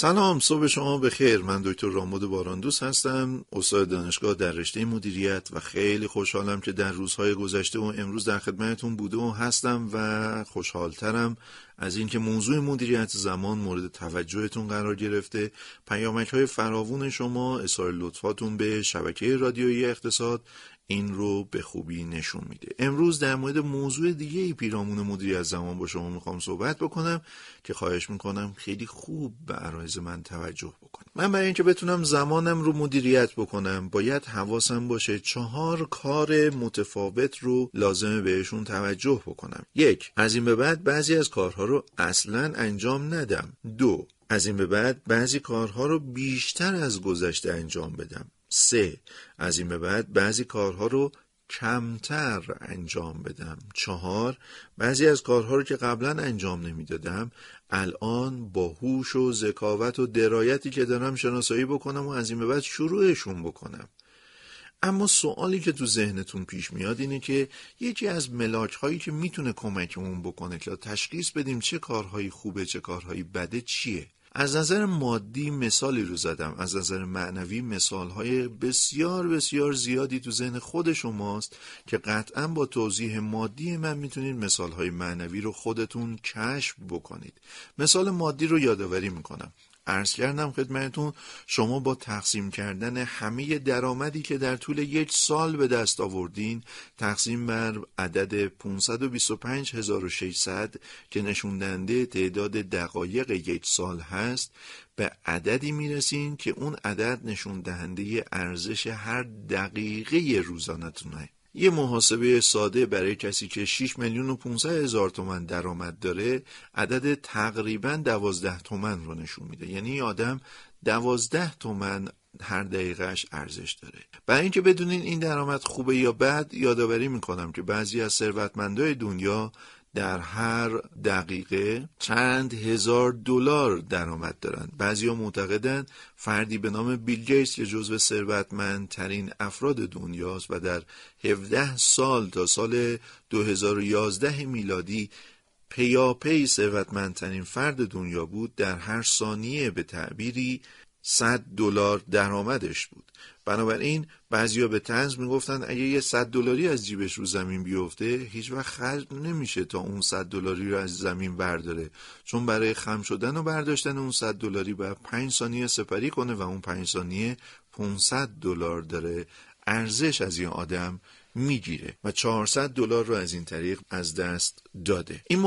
سلام، صبح شما بخیر. من دکتر رامود باران دوست هستم، استاد دانشگاه در رشته مدیریت و خیلی خوشحالم که در روزهای گذشته و امروز در خدمتتون بوده و هستم و خوشحالترم از اینکه موضوع مدیریت زمان مورد توجهتون قرار گرفته. پیامک‌های فراوون شما، اصرار لطفاتون به شبکه رادیویی اقتصاد این رو به خوبی نشون میده. امروز در مورد موضوع دیگه ای پیرامون مدیریت زمان با شما میخوام صحبت بکنم که خواهش میکنم خیلی خوب به عرایض من توجه بکنم. من برای اینکه بتونم زمانم رو مدیریت بکنم باید حواسم باشه 4 کار متفاوت رو لازمه بهشون توجه بکنم. 1. از این به بعد بعضی از کارها رو اصلاً انجام ندم. 2. از این به بعد بعضی کارها رو بیشتر از گذشته انجام بدم. 3. از این به بعد بعضی کارها رو کمتر انجام بدم. 4. بعضی از کارها رو که قبلا انجام نمیدادم الان با هوش و ذکاوت و درایتی که دارم شناسایی بکنم و از این به بعد شروعشون بکنم. اما سوالی که تو ذهنتون پیش میاد اینه که یکی از ملاک‌هایی که میتونه کمکمون بکنه که تشخیص بدیم چه کارهایی خوبه چه کارهایی بده چیه؟ از نظر مادی مثالی رو زدم، از نظر معنوی مثال‌های بسیار بسیار زیادی تو ذهن خود شماست که قطعاً با توضیح مادی من میتونید مثال‌های معنوی رو خودتون کشف بکنید. مثال مادی رو یادآوری میکنم. عرض کردم خدمتتون شما با تقسیم کردن همه درآمدی که در طول یک سال به دست آوردین تقسیم بر عدد 525600 که نشوندنده تعداد دقایق یک سال هست به عددی میرسین که اون عدد نشوندهنده ارزش هر دقیقه روزانتونه. یه محاسبه ساده برای کسی که 6,500,000 تومان درآمد داره عدد تقریباً 12 تومان رو نشون میده، یعنی آدم 12 تومان هر دقیقهش ارزش داره. برای اینکه بدونین این درآمد خوبه یا بد یادآوری میکنم که بعضی از ثروتمندای دنیا در هر دقیقه چند هزار دلار درآمد دارند. بعضیا معتقدند فردی به نام بیل گیتس که جزو ثروتمندترین افراد دنیاست و در 17 سال تا سال 2011 میلادی پیاپی ثروتمندترین فرد دنیا بود، در هر ثانیه به تعبیری $100 درآمدش بود. بنابراین بعضیا به طنز میگفتن اگه یه $100 از جیبش رو زمین بیفته هیچ وقت خرج نمیشه تا اون $100 رو از زمین برداره، چون برای خم شدن و برداشتن اون $100 باید 5 ثانیه سپری کنه و اون 5 ثانیه $500 داره ارزش از این آدم میگیره و $400 رو از این طریق از دست داده. این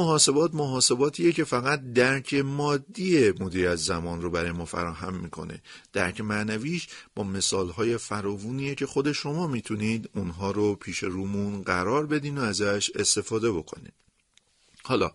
محاسباتیه که فقط درک مادی مدیریت زمان رو برای ما فراهم میکنه. درک معنویش با مثالهای فراوونیه که خود شما میتونید اونها رو پیش رومون قرار بدین و ازش استفاده بکنید. حالا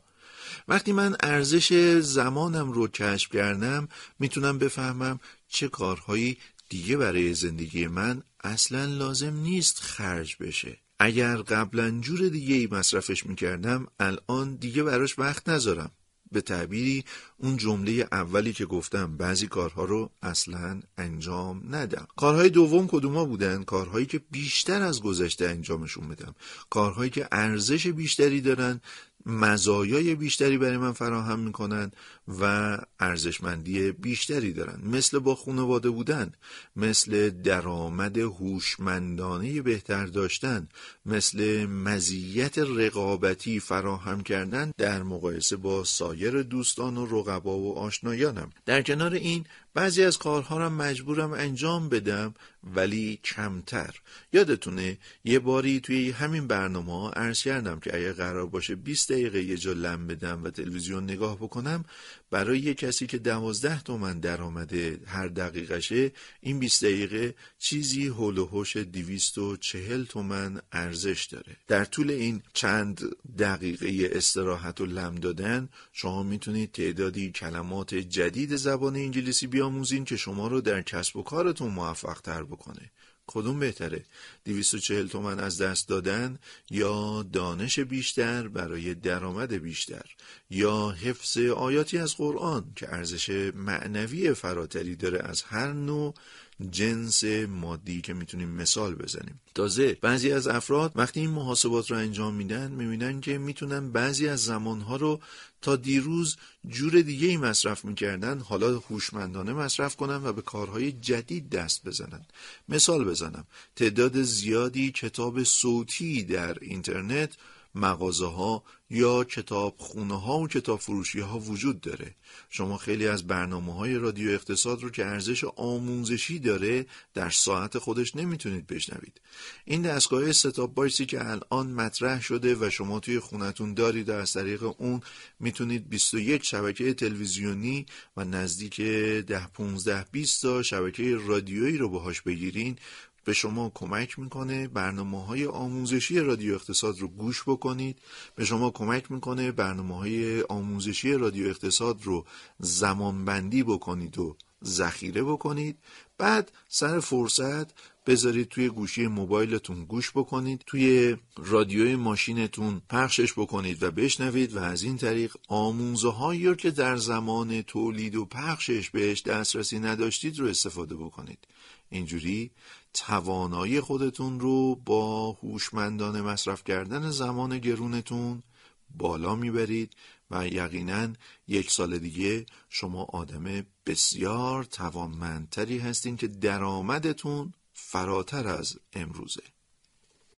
وقتی من ارزش زمانم رو کشف کردم میتونم بفهمم چه کارهایی دیگه برای زندگی من اصلا لازم نیست خرج بشه. اگر قبلا جور دیگه ای مصرفش میکردم الان دیگه براش وقت نذارم. به تعبیری اون جمله اولی که گفتم بعضی کارها رو اصلا انجام ندم. کارهای دوم کدوما بودن؟ کارهایی که بیشتر از گذشته انجامشون بدم، کارهایی که ارزش بیشتری دارن، مزایای بیشتری برای من فراهم میکنن و ارزشمندی بیشتری دارن، مثل با خانواده بودن، مثل درآمد هوشمندانه بهتر داشتن، مثل مزیت رقابتی فراهم کردن در مقایسه با سایر دوستان و رقبا و آشنایانم. در کنار این بعضی از کارها را مجبورم انجام بدم ولی کمتر. یادتونه یه باری توی همین برنامه عرض کردم که اگه قرار باشه 20 دقیقه یه جا لم بدم و تلویزیون نگاه بکنم برای یه کسی که 12 تومان درآمده هر دقیقشه این 20 دقیقه چیزی هول و هوش 240 تومان ارزش داره. در طول این چند دقیقه استراحت و لم دادن شما میتونید تعدادی کلمات جدید زبان انگلیسی بیاموزین که شما رو در کسب و کارتون موفق تر بکنه. کدوم بهتره؟ 240 تومان از دست دادن یا دانش بیشتر برای درآمد بیشتر یا حفظ آیاتی از قرآن که ارزش معنوی فراتری داره از هر نوع جنس مادی که میتونیم مثال بزنیم. تازه بعضی از افراد وقتی این محاسبات رو انجام میدن میبینن که میتونن بعضی از زمانها رو تا دیروز جور دیگه ای مصرف میکردن حالا هوشمندانه مصرف کنن و به کارهای جدید دست بزنن. مثال بزنم، تعداد زیادی کتاب صوتی در اینترنت، مغازه ها یا کتاب خونه ها و کتاب فروشی ها وجود داره. شما خیلی از برنامه های رادیو اقتصاد رو که ارزش آموزشی داره در ساعت خودش نمیتونید بشنوید. این دستگاه ستاپ باکسی که الان مطرح شده و شما توی خونتون دارید، از طریق اون میتونید 21 شبکه تلویزیونی و نزدیک 10-15-20 تا شبکه رادیویی رو باهاش بگیرین. به شما کمک میکنه برنامه‌های آموزشی رادیو اقتصاد رو گوش بکنید، به شما کمک میکنه برنامه‌های آموزشی رادیو اقتصاد رو زمانبندی بکنید و ذخیره بکنید، بعد سر فرصت بذارید توی گوشی موبایلتون گوش بکنید، توی رادیوی ماشینتون پخشش بکنید و بشنوید و از این طریق آموزه‌هایی رو که در زمان تولید و پخشش بهش دسترسی نداشتید رو استفاده بکنید. اینجوری توانایی خودتون رو با هوشمندانه مصرف کردن زمان گرونتون بالا میبرید و یقینا 1 سال دیگه شما آدم بسیار توانمندتری هستین که درآمدتون فراتر از امروزه.